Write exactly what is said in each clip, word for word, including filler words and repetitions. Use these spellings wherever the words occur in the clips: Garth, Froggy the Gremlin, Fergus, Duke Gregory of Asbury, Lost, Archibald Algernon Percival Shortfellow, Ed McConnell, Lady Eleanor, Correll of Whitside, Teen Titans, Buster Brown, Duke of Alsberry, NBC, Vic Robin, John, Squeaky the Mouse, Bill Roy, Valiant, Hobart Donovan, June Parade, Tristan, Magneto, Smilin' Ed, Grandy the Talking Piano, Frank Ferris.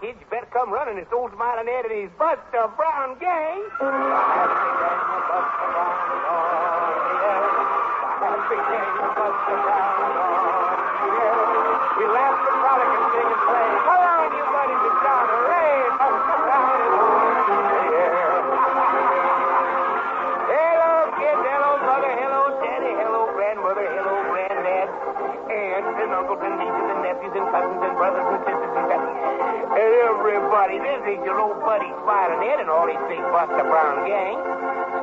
Kids, you better come running. It's old Smilin' Ed and his Buster Brown gang. We laugh and frolic and sing and play. Come on, you buddies, it's down. Hooray, Buster Brown is on the air. Hello, kids. Hello, mother. Hello, daddy. Hello, grandmother. Hello, granddad. Aunts and uncles and nieces and nephews and cousins and brothers and sisters and cousins. Everybody, this is your old buddy Smilin' Ed and all his big Buster Brown gang.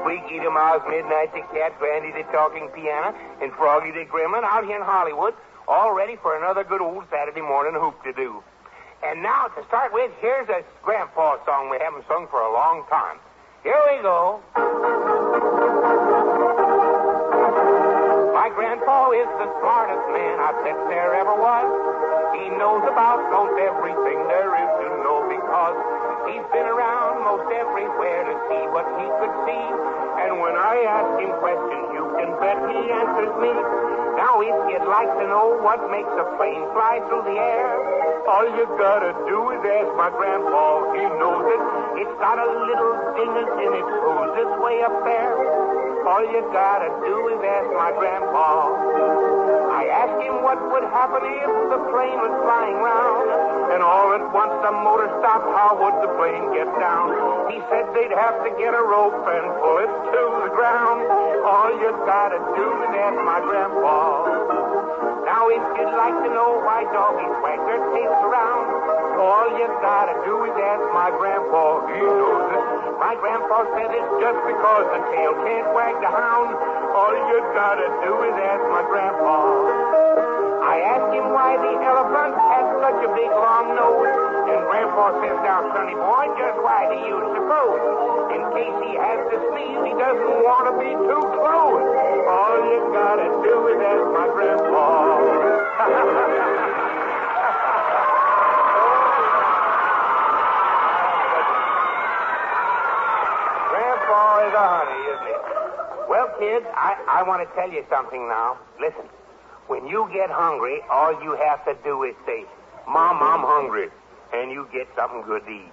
Squeaky the Mouse, Midnight the Cat, Grandy the Talking Piano, and Froggy the Gremlin out here in Hollywood, all ready for another good old Saturday morning hoop to do. And now, to start with, here's a grandpa song we haven't sung for a long time. Here we go. My grandpa is the smartest man I bet there ever was. He knows about most everything there is to know because he's been around most everywhere to see what he could see. And when I ask him questions, you can bet he answers me. Now, if you'd like to know what makes a plane fly through the air, all you gotta do is ask my grandpa. He knows it. It's got a little dingus in it. Who's this way up there? All you gotta do is ask my grandpa. I asked him what would happen if the plane was flying round, and all at once the motor stopped. How would the plane get down? He said they'd have to get a rope and pull it to the ground. All you gotta do is ask my grandpa. Now, if you'd like to know why doggies wag their tails around, all you gotta do is ask my grandpa. He knows it. My grandpa said it's just because the tail can't wag the hound. All you gotta do is ask my grandpa. I asked him why the elephant had such a big long nose. And Grandpa says, now, sonny boy, just why do you suppose? In case he has to sneeze, he doesn't want to be too close. All you gotta do is ask my grandpa. Grandpa is a honey, isn't he? Well, kids, I, I want to tell you something now. Listen, when you get hungry, all you have to do is say, Mom, I'm hungry, and you get something good to eat.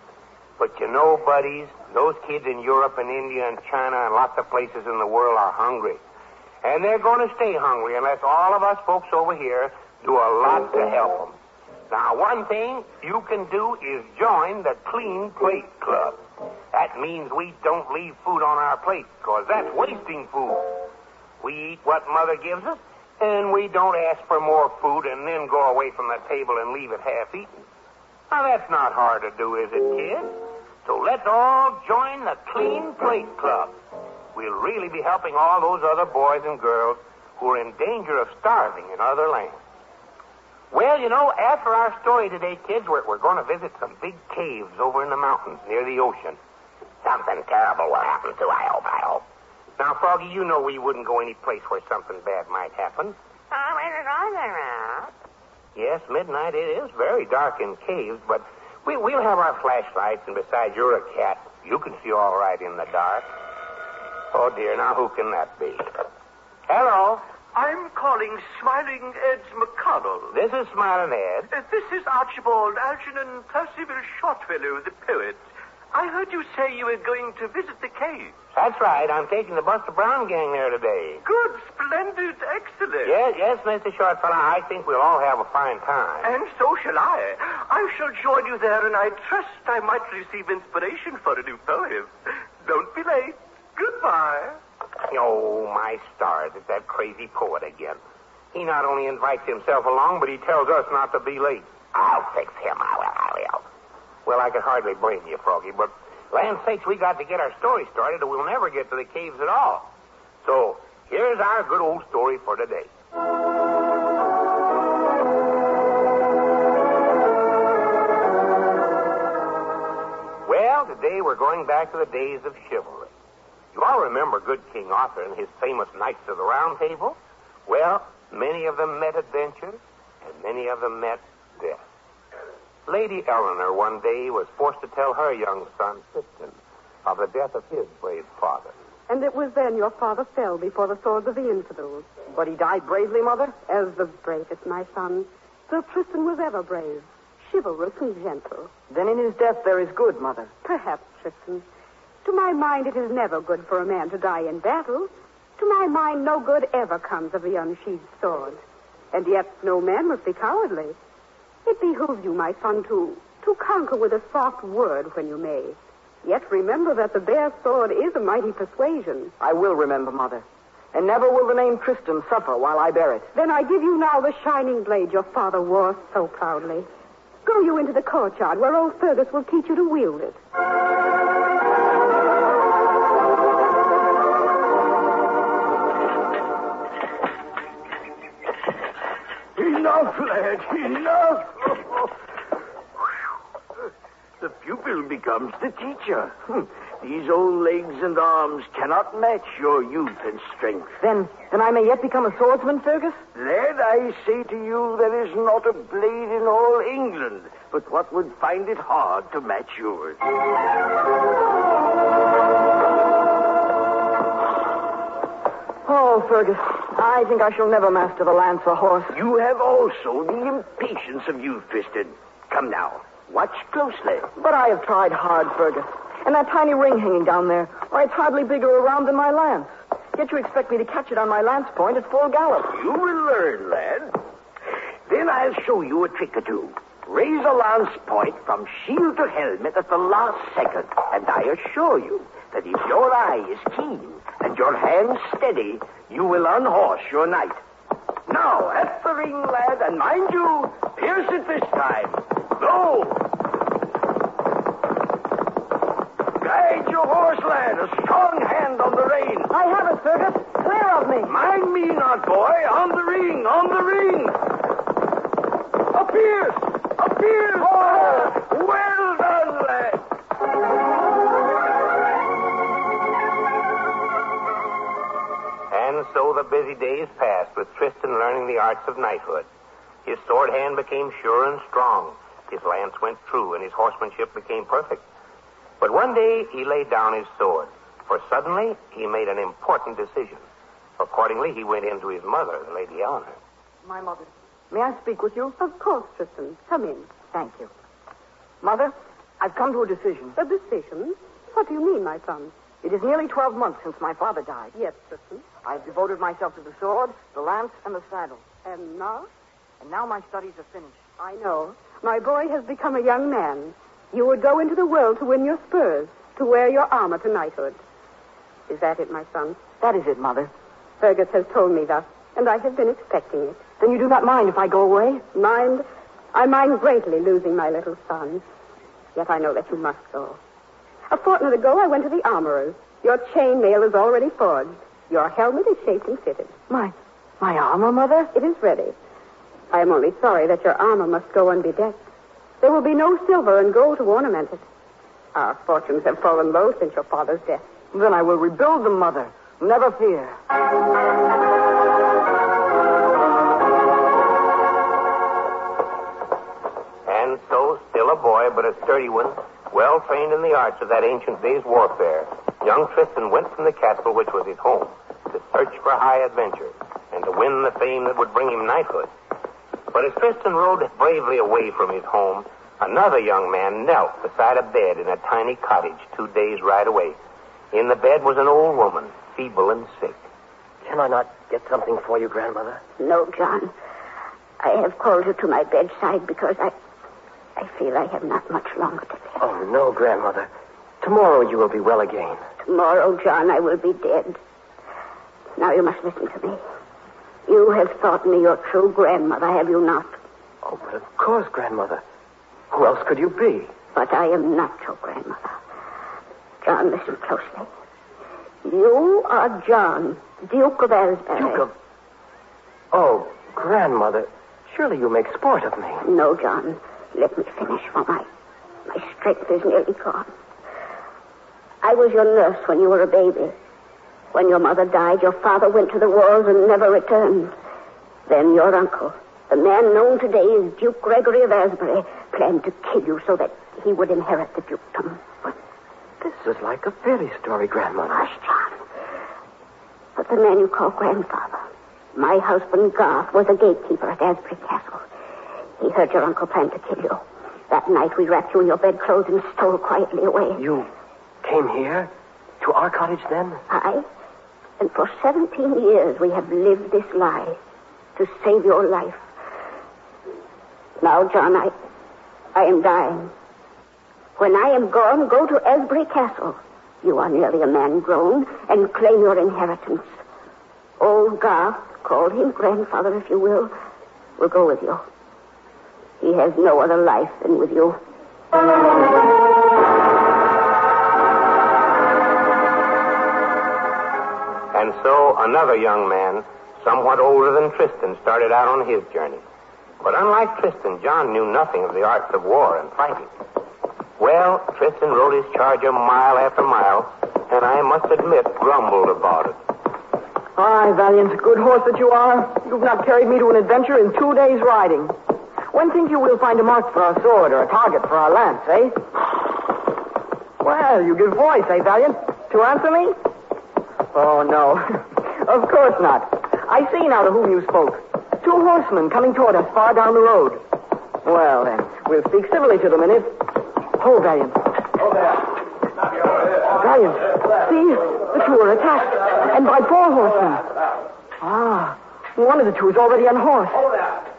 But you know, buddies, those kids in Europe and India and China and lots of places in the world are hungry. And they're going to stay hungry unless all of us folks over here do a lot to help them. Now, one thing you can do is join the Clean Plate Club. That means we don't leave food on our plate, because that's wasting food. We eat what Mother gives us, and we don't ask for more food and then go away from the table and leave it half-eaten. Now, that's not hard to do, is it, kids? So let's all join the Clean Plate Club. We'll really be helping all those other boys and girls who are in danger of starving in other lands. Well, you know, after our story today, kids, we're, we're going to visit some big caves over in the mountains near the ocean. Something terrible will happen to, I hope, I hope. Now, Froggy, you know we wouldn't go any place where something bad might happen. Oh, where's it all around? Yes, Midnight, it is very dark in caves, but we, we'll have our flashlights, and besides, you're a cat. You can see all right in the dark. Oh, dear, now who can that be? Hello? I'm calling Smiling Ed McConnell. This is Smilin' Ed. Uh, this is Archibald Algernon Percival Shortfellow, the poet. I heard you say you were going to visit the cave. That's right. I'm taking the Buster Brown gang there today. Good, splendid, excellent. Yes, yes, Mister Shortfellow, I think we'll all have a fine time. And so shall I. I shall join you there, and I trust I might receive inspiration for a new poem. Don't be late. Goodbye. Oh, my stars, it's that crazy poet again. He not only invites himself along, but he tells us not to be late. I'll fix him, I will, I will. Well, I can hardly blame you, Froggy, but land's sakes, we got to get our story started or we'll never get to the caves at all. So, here's our good old story for today. Well, today we're going back to the days of chivalry. You all remember good King Arthur and his famous Knights of the Round Table? Well, many of them met adventure, and many of them met death. Lady Eleanor one day was forced to tell her young son, Tristan, of the death of his brave father. And it was then your father fell before the swords of the infidels. But he died bravely, Mother, as the bravest, my son. Sir Tristan was ever brave. chivalrous and gentle. Then in his death there is good, Mother. Perhaps, Tristan. To my mind, it is never good for a man to die in battle. To my mind, no good ever comes of the unsheathed sword. And yet no man must be cowardly. It behooves you, my son, to, to conquer with a soft word when you may. Yet remember that the bare sword is a mighty persuasion. I will remember, Mother. And never will the name Tristan suffer while I bear it. Then I give you now the shining blade your father wore so proudly. Go you into the courtyard where old Fergus will teach you to wield it. Enough, lad, enough. The pupil becomes the teacher. These old legs and arms cannot match your youth and strength. Then, then I may yet become a swordsman, Fergus? Lad, I say to you, there is not a blade in all England, but what would find it hard to match yours. Oh, Fergus, I think I shall never master the lance or horse. You have also the impatience of youth, Tristan. Come now, watch closely. But I have tried hard, Fergus. And that tiny ring hanging down there, why, it's hardly bigger around than my lance. Yet you expect me to catch it on my lance point at full gallop. You will learn, lad. Then I'll show you a trick or two. Raise a lance point from shield to helmet at the last second, and I assure you that if your eye is keen and your hand steady, you will unhorse your knight. Now, at the ring, lad, and mind you, pierce it this time. Go! Guide your horse, lad. A strong hand on the rein. I have it, Fergus. Clear of me. Mind me not, boy. On the ring, on the ring. A pierce, a pierce. Oh, well done, lad. And so the busy days passed with Tristan learning the arts of knighthood. His sword hand became sure and strong. His lance went true, and his horsemanship became perfect. But one day, he laid down his sword, for suddenly he made an important decision. Accordingly, he went in to his mother, Lady Eleanor. My mother, may I speak with you? Of course, Tristan. Come in. Thank you. Mother, I've come to a decision. A decision? What do you mean, my son? It is nearly twelve months since my father died. Yes, Tristan. I've devoted myself to the sword, the lance, and the saddle. And now? And now my studies are finished. I know. My boy has become a young man. You would go into the world to win your spurs, to wear your armor to knighthood. Is that it, my son? That is it, Mother. Fergus has told me thus, and I have been expecting it. Then you do not mind if I go away? Mind? I mind greatly losing my little son. Yet I know that you must go. A fortnight ago, I went to the armorer's. Your chain mail is already forged. Your helmet is shaped and fitted. My, my armor, Mother? It is ready. I am only sorry that your armor must go unbedecked. There will be no silver and gold to ornament it. Our fortunes have fallen low since your father's death. Then I will rebuild them, Mother. Never fear. And so, still a boy, but a sturdy one, well trained in the arts of that ancient day's warfare, young Tristan went from the castle which was his home to search for high adventure and to win the fame that would bring him knighthood. But as Tristan rode bravely away from his home, another young man knelt beside a bed in a tiny cottage two days' ride away. In the bed was an old woman, feeble and sick. Can I not get something for you, Grandmother? No, John. I have called you to my bedside because I, I feel I have not much longer to live. Oh, no, Grandmother. Tomorrow you will be well again. Tomorrow, John, I will be dead. Now you must listen to me. You have thought me your true grandmother, have you not? Oh, but of course, Grandmother. Who else could you be? But I am not your grandmother. John, listen closely. You are John, Duke of Alsberry. Duke of... Oh, Grandmother, surely you make sport of me. No, John. Let me finish, for my, my strength is nearly gone. I was your nurse when you were a baby. When your mother died, your father went to the wars and never returned. Then your uncle, the man known today as Duke Gregory of Asbury, planned to kill you so that he would inherit the dukedom. But this is like a fairy story, Grandmother. Hush, John. But the man you call grandfather, my husband Garth, was a gatekeeper at Asbury Castle. He heard your uncle planned to kill you. That night we wrapped you in your bedclothes and stole quietly away. You came here? To our cottage then? Aye. And for seventeen years we have lived this lie to save your life. Now, John, I, I am dying. When I am gone, go to Asbury Castle. You are nearly a man grown, and claim your inheritance. Old Garth, call him grandfather if you will, will go with you. He has no other life than with you. And so another young man, somewhat older than Tristan, started out on his journey. But unlike Tristan, John knew nothing of the arts of war and fighting. Well, Tristan rode his charger mile after mile, and I must admit, grumbled about it. Aye, Valiant, good horse that you are. You've not carried me to an adventure in two days' riding. When think you we'll find a mark for our sword or a target for our lance, eh? Well, you give voice, eh, Valiant? To answer me? Oh, no. Of course not. I see now to whom you spoke. Two horsemen coming toward us far down the road. Well, then, we'll speak civilly to them in it. Hold, Valiant. Hold there. Valiant, see? The two are attacked, and by four horsemen. Ah, one of the two is already unhorsed,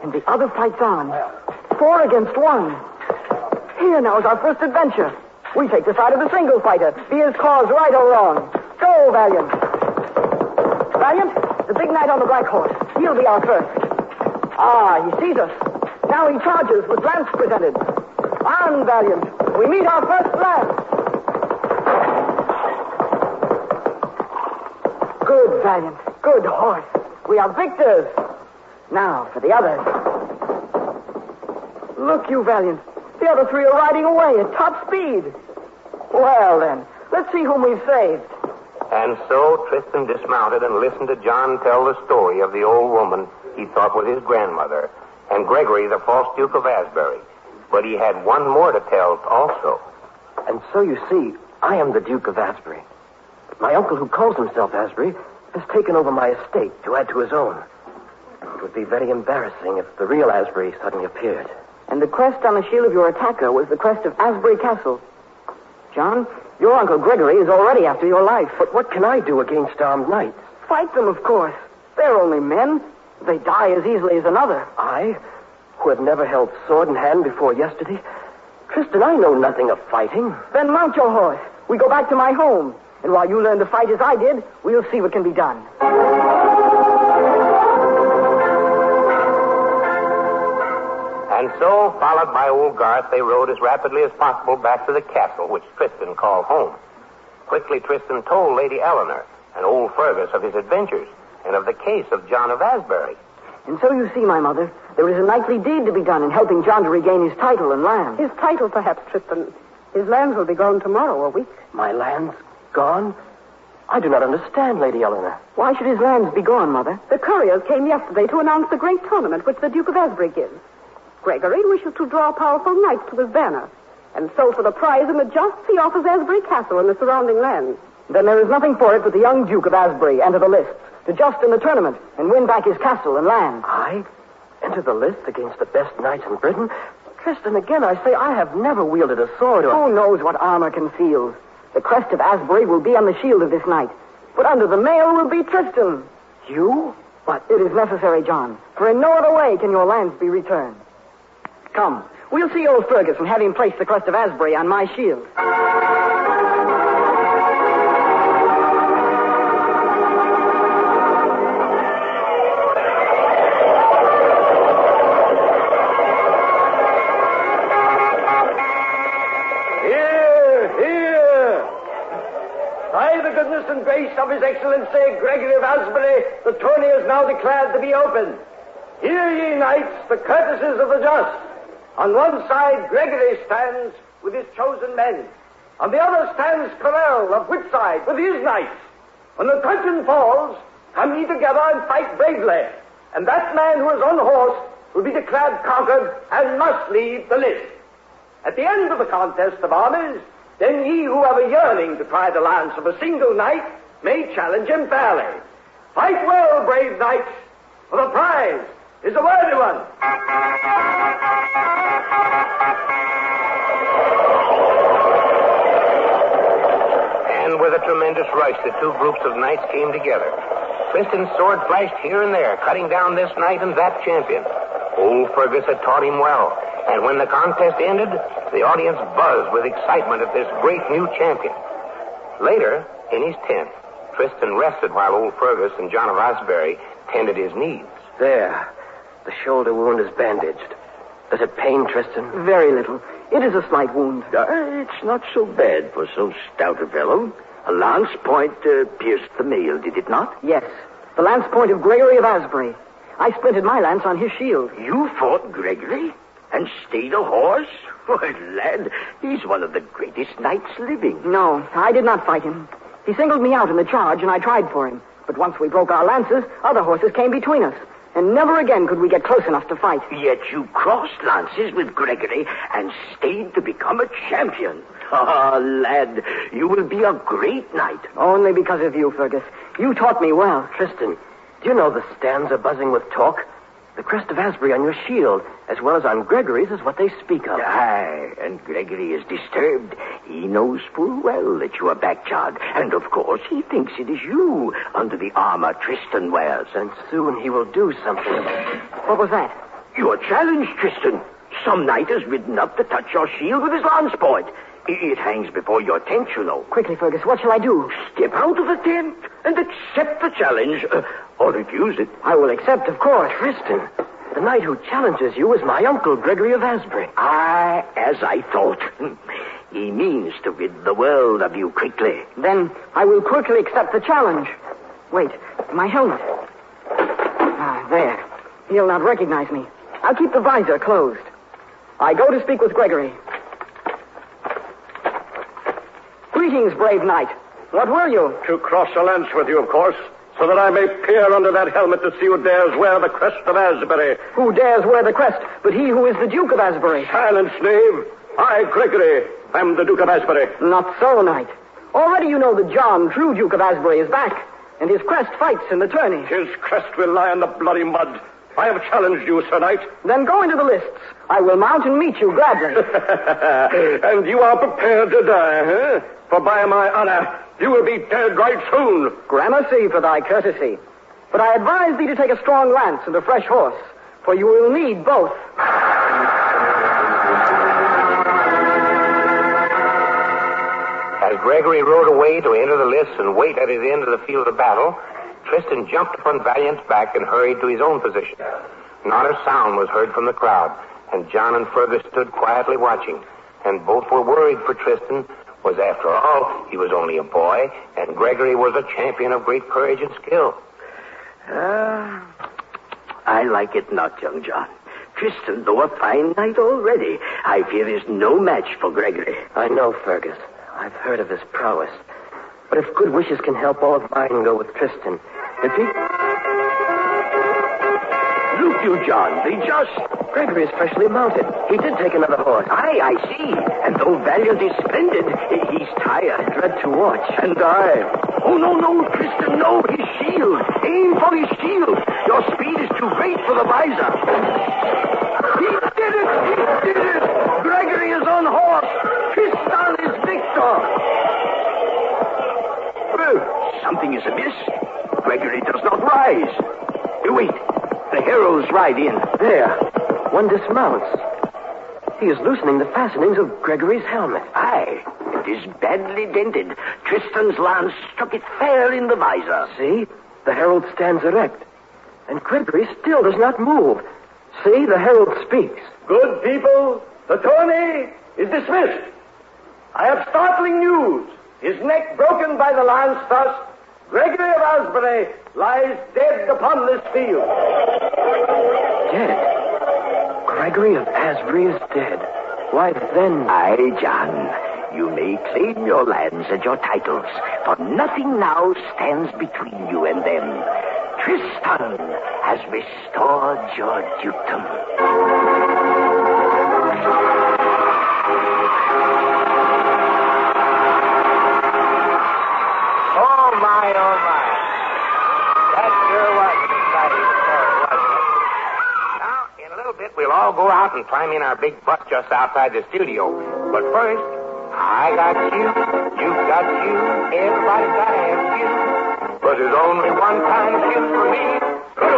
and the other fights on. Four against one. Here now is our first adventure. We take the side of the single fighter, be his cause right or wrong. Go, Valiant. Valiant, the big knight on the black horse. He'll be our first. Ah, he sees us. Now he charges with lance presented. On, Valiant. We meet our first lance. Good, Valiant. Good horse. We are victors. Now for the others. Look, you, Valiant. The other three are riding away at top speed. Well, then, let's see whom we've saved. And so Tristan dismounted and listened to John tell the story of the old woman he thought was his grandmother, and Gregory, the false Duke of Asbury. But he had one more to tell also. And so you see, I am the Duke of Asbury. My uncle, who calls himself Asbury, has taken over my estate to add to his own. It would be very embarrassing if the real Asbury suddenly appeared. And the crest on the shield of your attacker was the crest of Asbury Castle. John, your Uncle Gregory is already after your life. But what can I do against armed knights? Fight them, of course. They're only men. They die as easily as another. I, who had never held sword in hand before yesterday? Tristan, I know nothing of fighting. Then mount your horse. We go back to my home. And while you learn to fight as I did, we'll see what can be done. And so, followed by old Garth, they rode as rapidly as possible back to the castle, which Tristan called home. Quickly, Tristan told Lady Eleanor and old Fergus of his adventures and of the case of John of Asbury. And so you see, my mother, there is a knightly deed to be done in helping John to regain his title and lands. His title, perhaps, Tristan. His lands will be gone tomorrow, a week. My lands? Gone? I do not understand, Lady Eleanor. Why should his lands be gone, Mother? The couriers came yesterday to announce the great tournament which the Duke of Asbury gives. Gregory wishes to draw powerful knights to his banner. And so for the prize and the just, he offers Asbury Castle and the surrounding lands. Then there is nothing for it but the young Duke of Asbury enter the lists to just in the tournament and win back his castle and lands. I? Enter the lists against the best knights in Britain? Tristan, again, I say I have never wielded a sword or... Who knows what armor conceals? The crest of Asbury will be on the shield of this knight, but under the mail will be Tristan. You? But it is necessary, John, for in no other way can your lands be returned. Come, we'll see old Fergus and have him place the crest of Asbury on my shield. And grace of His Excellency Gregory of Asbury, the tourney is now declared to be open. Hear ye, knights, the courtesies of the just. On one side, Gregory stands with his chosen men. On the other stands Correll of Whitside with his knights. When the curtain falls, come ye together and fight bravely. And that man who is unhorsed will be declared conquered and must leave the list. At the end of the contest of armies, then ye who have a yearning to try the lance of a single knight may challenge him fairly. Fight well, brave knights, for the prize is a worthy one. tremendous rush, the two groups of knights came together. Tristan's sword flashed here and there, cutting down this knight and that champion. Old Fergus had taught him well, and when the contest ended, the audience buzzed with excitement at this great new champion. Later, in his tent, Tristan rested while old Fergus and John of Asbury tended his needs. There. The shoulder wound is bandaged. Does it pain, Tristan? Very little. It is a slight wound. Uh, it's not so bad for so stout a fellow. A lance point uh, pierced the mail, did it not? Yes. The lance point of Gregory of Asbury. I splinted my lance on his shield. You fought Gregory? And stayed a horse? Why, lad, he's one of the greatest knights living. No, I did not fight him. He singled me out in the charge, and I tried for him. But once we broke our lances, other horses came between us. And never again could we get close enough to fight. Yet you crossed lances with Gregory and stayed to become a champion. Ah, lad, you will be a great knight. Only because of you, Fergus. You taught me well. Tristan, do you know the stands are buzzing with talk? The crest of Asbury on your shield, as well as on Gregory's, is what they speak of. Aye, and Gregory is disturbed. He knows full well that you are back, John. And, of course, he thinks it is you under the armor Tristan wears. And soon he will do something about it. What was that? Your challenge, Tristan. Some knight has ridden up to touch your shield with his lance point. It hangs before your tent, you know. Quickly, Fergus, what shall I do? Step out of the tent and accept the challenge, uh, or refuse it. I will accept, of course. Tristan, the knight who challenges you is my uncle, Gregory of Asbury. Ah, as I thought. He means to rid the world of you quickly. Then I will quickly accept the challenge. Wait, my helmet. Ah, there. He'll not recognize me. I'll keep the visor closed. I go to speak with Gregory. Greetings, brave knight. What were you? To cross a lance with you, of course, so that I may peer under that helmet to see who dares wear the crest of Asbury. Who dares wear the crest but he who is the Duke of Asbury? Silence, knave. I, Gregory, am the Duke of Asbury. Not so, knight. Already you know that John, true Duke of Asbury, is back, and his crest fights in the tourney. His crest will lie in the bloody mud. I have challenged you, Sir Knight. Then go into the lists. I will mount and meet you gladly. And you are prepared to die, huh? For by my honor, you will be dead right soon. Gramercy for thy courtesy. But I advise thee to take a strong lance and a fresh horse, for you will need both. As Gregory rode away to enter the lists and wait at his end of the field of battle, Tristan jumped upon Valiant's back and hurried to his own position. Not a sound was heard from the crowd, and John and Fergus stood quietly watching, and both were worried for Tristan, was, after all, he was only a boy, and Gregory was a champion of great courage and skill. Uh, I like it not, young John. Tristan, though a fine knight already, I fear is no match for Gregory. I know, Fergus. I've heard of his prowess. But if good wishes can help, all of mine go with Tristan. If he... Look, you, John, they just... Gregory is freshly mounted. He did take another horse. Aye, I see. And though Valiant is splendid, he's tired. Dread to watch. And I... Oh, no, no, Tristan, no. His shield. Aim for his shield. Your speed is too great for the visor. He did it! He did it! Gregory is on horse. Tristan is victor. Well, something is amiss. Gregory does not rise. Wait. The heroes ride in. There. One dismounts. He is loosening the fastenings of Gregory's helmet. Aye, it is badly dented. Tristan's lance struck it fair in the visor. See, the herald stands erect, and Gregory still does not move. See, the herald speaks. Good people, the tourney is dismissed. I have startling news. His neck broken by the lance thrust, Gregory of Asbury lies dead upon this field. Dead? Gregory of Asbury is dead. Why, then... Aye, John. You may claim your lands and your titles, for nothing now stands between you and them. Tristan has restored your dukedom. Oh, my, oh, my. That sure was an exciting story, wasn't it? We'll all go out and climb in our big bus just outside the studio. But first, I got you, you got you, everybody's got to have you. But there's only one kind of kiss for me. Good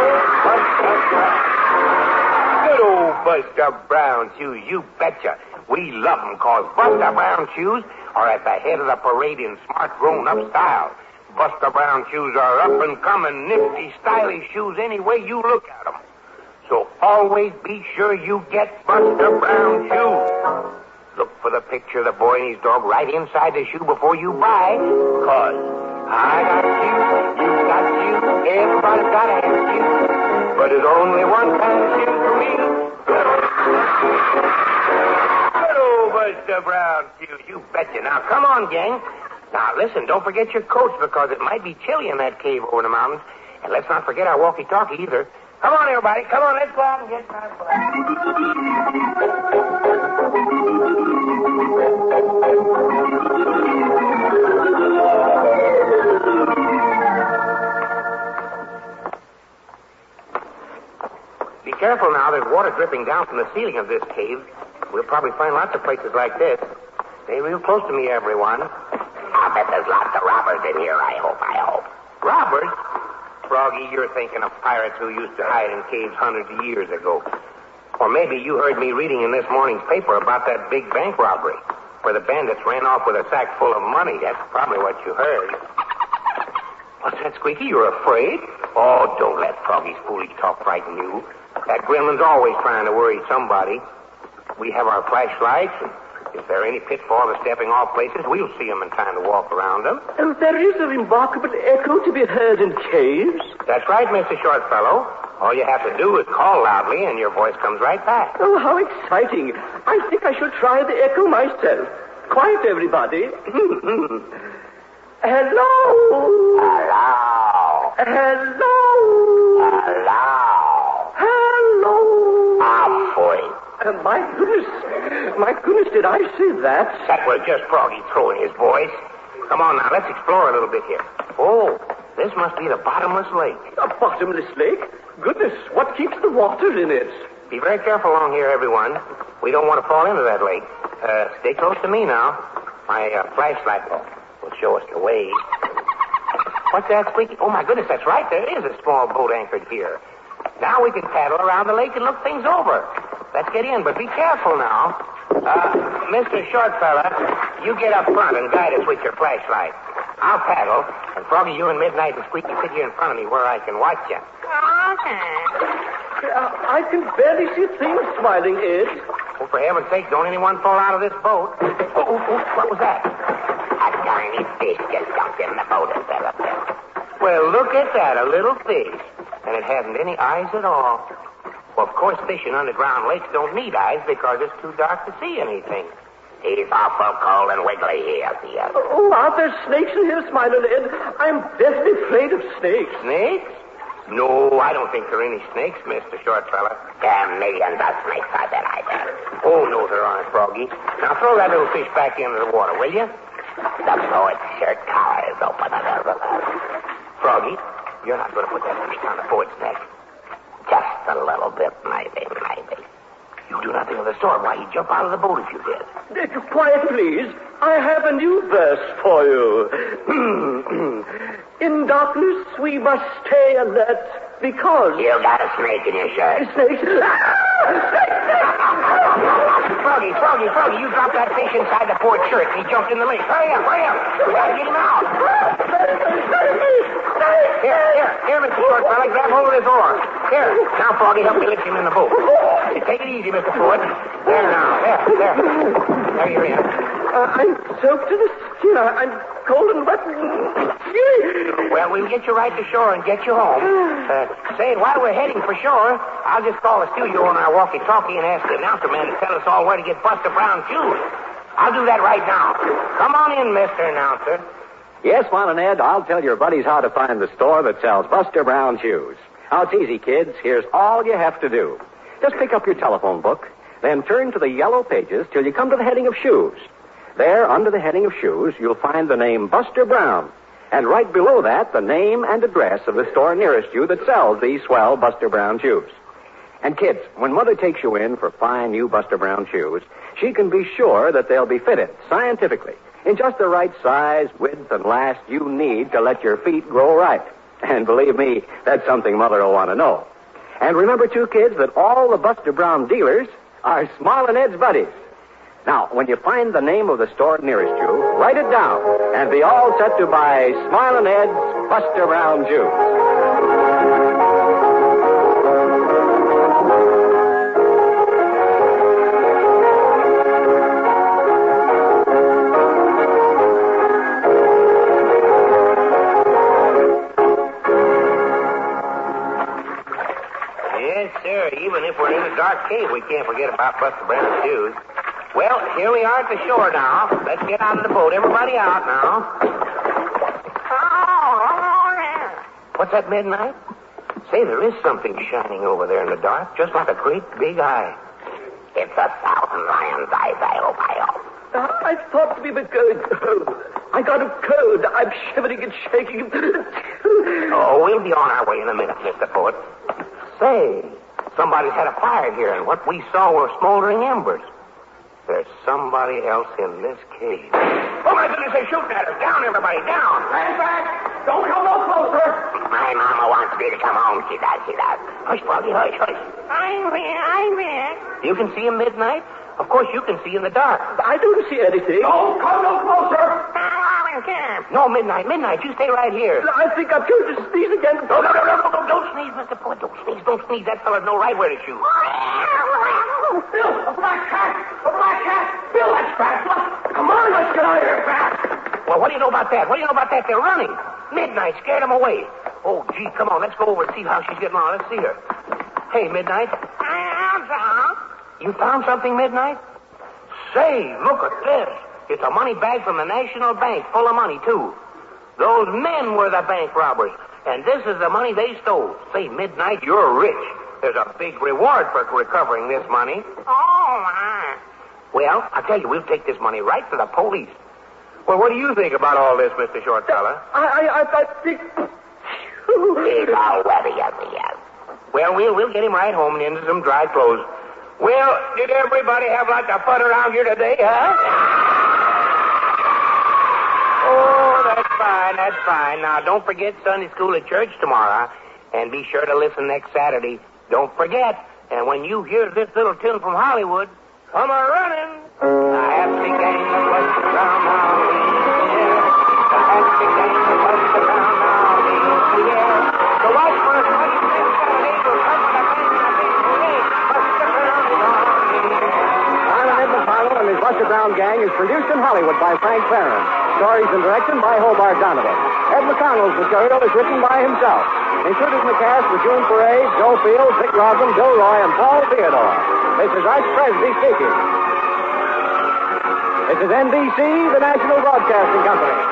old Buster Brown. Good old Buster Brown shoes, you betcha. We love them because Buster Brown shoes are at the head of the parade in smart grown-up style. Buster Brown shoes are up-and-coming, nifty, stylish shoes any way you look at them. So always be sure you get Buster Brown shoes. Look for the picture of the boy and his dog right inside the shoe before you buy, because I got you, you got you, everybody's got to have you. But there's only one kind of shoe for me. Good old Buster Brown shoes, you betcha. Now, come on, gang. Now, listen, don't forget your coats, because it might be chilly in that cave over the mountains. And let's not forget our walkie-talkie either. Come on, everybody. Come on, let's go out and get time for that. Be careful now. There's water dripping down from the ceiling of this cave. We'll probably find lots of places like this. Stay real close to me, everyone. I bet there's lots of robbers in here, I hope, I hope. Robbers? Froggy, you're thinking of pirates who used to hide in caves hundreds of years ago. Or maybe you heard me reading in this morning's paper about that big bank robbery, where the bandits ran off with a sack full of money. That's probably what you heard. What's that, Squeaky? You're afraid? Oh, don't let Froggy's foolish talk frighten you. That gremlin's always trying to worry somebody. We have our flashlights, and if there are any pitfalls or stepping off places, we'll see them in time to walk around them. And there is a remarkable echo to be heard in caves. That's right, Mister Shortfellow. All you have to do is call loudly, and your voice comes right back. Oh, how exciting. I think I shall try the echo myself. Quiet, everybody. Hello. Hello. Hello. Hello. Hello. Ah, boy. Uh, my goodness, my goodness, did I say that? That was just Froggy throwing his voice. Come on now, let's explore a little bit here. Oh, this must be the bottomless lake. A bottomless lake? Goodness, what keeps the water in it? Be very careful along here, everyone. We don't want to fall into that lake. Uh, stay close to me now. My uh, flashlight will show us the way. What's that, Squeaky? Oh, my goodness, that's right. There is a small boat anchored here. Now we can paddle around the lake and look things over. Let's get in, but be careful now. Uh, Mister Shortfellow, you get up front and guide us with your flashlight. I'll paddle, and Froggy, you and Midnight and Squeaky sit here in front of me where I can watch you. Okay. Uh, I can barely see things, Smiling Ed. Well, for heaven's sake, don't anyone fall out of this boat. Oh, oh, oh, what was that? A tiny fish just jumped in the boat and fell up there. Well, look at that, a little fish. And it hasn't any eyes at all. Well, of course, fish in underground lakes don't need eyes because it's too dark to see anything. He's awful cold and wiggly here, the other. Oh, are there snakes in here, Smilin' Ed? I'm deathly afraid of snakes. Snakes? No, I don't think there are any snakes, Mister Shortfellow. There are millions of snakes, I bet, I bet. Oh, no, there aren't, Froggy. Now, throw that little fish back into the water, will you? Just so its shirt collar is open. Froggy, you're not going to put that fish on the board's neck. Just a little bit, maybe, maybe. You do nothing of the sort. Why, he'd jump out of the boat if you did. Uh, quiet, please. I have a new verse for you. In darkness we must stay alert because... You got a snake in your shirt. Snake? Froggy, Froggy, Froggy, you dropped that fish inside the poor shirt. He jumped in the lake. Hurry up, hurry up. We gotta get him out. Here, here, here, Mister Shortfellow, grab hold of his oar. Here. Now, Froggy, help me lift him in the boat. Take it easy, Mister Ford. There now. There, there. There you're in. Uh, I'm soaked to the skin. I'm cold and wet. Well, we'll get you right to shore and get you home. Uh, say, while we're heading for shore, I'll just call the studio on our walkie-talkie and ask the announcer man to tell us all where to get Buster Brown shoes. I'll do that right now. Come on in, Mister Announcer. Yes, Smilin' Ed, I'll tell your buddies how to find the store that sells Buster Brown shoes. Now, it's easy, kids. Here's all you have to do. Just pick up your telephone book, then turn to the yellow pages till you come to the heading of shoes. There, under the heading of shoes, you'll find the name Buster Brown. And right below that, the name and address of the store nearest you that sells these swell Buster Brown shoes. And kids, when Mother takes you in for fine new Buster Brown shoes, she can be sure that they'll be fitted scientifically in just the right size, width, and last you need to let your feet grow right. And believe me, that's something Mother will want to know. And remember, too, kids, that all the Buster Brown dealers are Smilin' Ed's buddies. Now, when you find the name of the store nearest you, write it down and be all set to buy Smilin' Ed's Buster Brown shoes. Cave, we can't forget about Buster Brown's shoes. Well, here we are at the shore now. Let's get out of the boat. Everybody out now. What's that, Midnight? Say, there is something shining over there in the dark, just like a great big eye. It's a thousand lion's eyes, I hope, I hope. Oh, I thought to be the cold. I got a cold. I'm shivering and shaking. Oh, we'll be on our way in a minute, Mister Poet. Say... somebody's had a fire here, and what we saw were smoldering embers. There's somebody else in this cave. Oh, my goodness, they're shooting at us. Down, everybody, down. Stand back. Don't come no closer. My mama wants me to come home. She does, she does. Hush, Froggy, hush, hush. I'm here, I'm here. You can see him, Midnight? Of course, you can see in the dark. I don't see anything. Don't come no closer. No, Midnight, Midnight, you stay right here. I think I'm going to sneeze again. No, no, no, no, no, no, don't sneeze, Mister Poet. Don't sneeze, don't sneeze. That fellow's no right where to shoot. Bill, a black cat, a black cat. Bill, that's fast. Come on, let's get out of here fast. Well, what do you know about that? What do you know about that? They're running. Midnight scared them away. Oh, gee, come on, let's go over and see how she's getting on. Let's see her. Hey, Midnight. I'm found. You found something, Midnight? Say, look at this. It's a money bag from the National Bank, full of money, too. Those men were the bank robbers, and this is the money they stole. Say, Midnight, you're rich. There's a big reward for recovering this money. Oh, my. Well, I'll tell you, we'll take this money right to the police. Well, what do you think about all this, Mister Shortfellow? I, I, I, I think... He's all wetty, wetty, wetty. Well, we'll, we'll get him right home and into some dry clothes. Well, did everybody have lots of fun around here today, huh? Fine, that's fine. Now, don't forget Sunday school at church tomorrow. And be sure to listen next Saturday. Don't forget. And when you hear this little tune from Hollywood, come a running. I have to get the bus from Hollywood. I have to get the bus from Hollywood. So watch for a twenty minutes and a little bus from Hollywood. Buster Brown is on Hollywood. Smilin' Ed McConnell and his Buster Brown gang is produced in Hollywood by Frank Ferris. Stories and direction by Hobart Donovan. Ed McConnell's material is written by himself. Included in the cast were June Parade, Joe Field, Vic Robin, Bill Roy, and Paul Theodore. This is Arch Presby speaking. This is N B C, the National Broadcasting Company.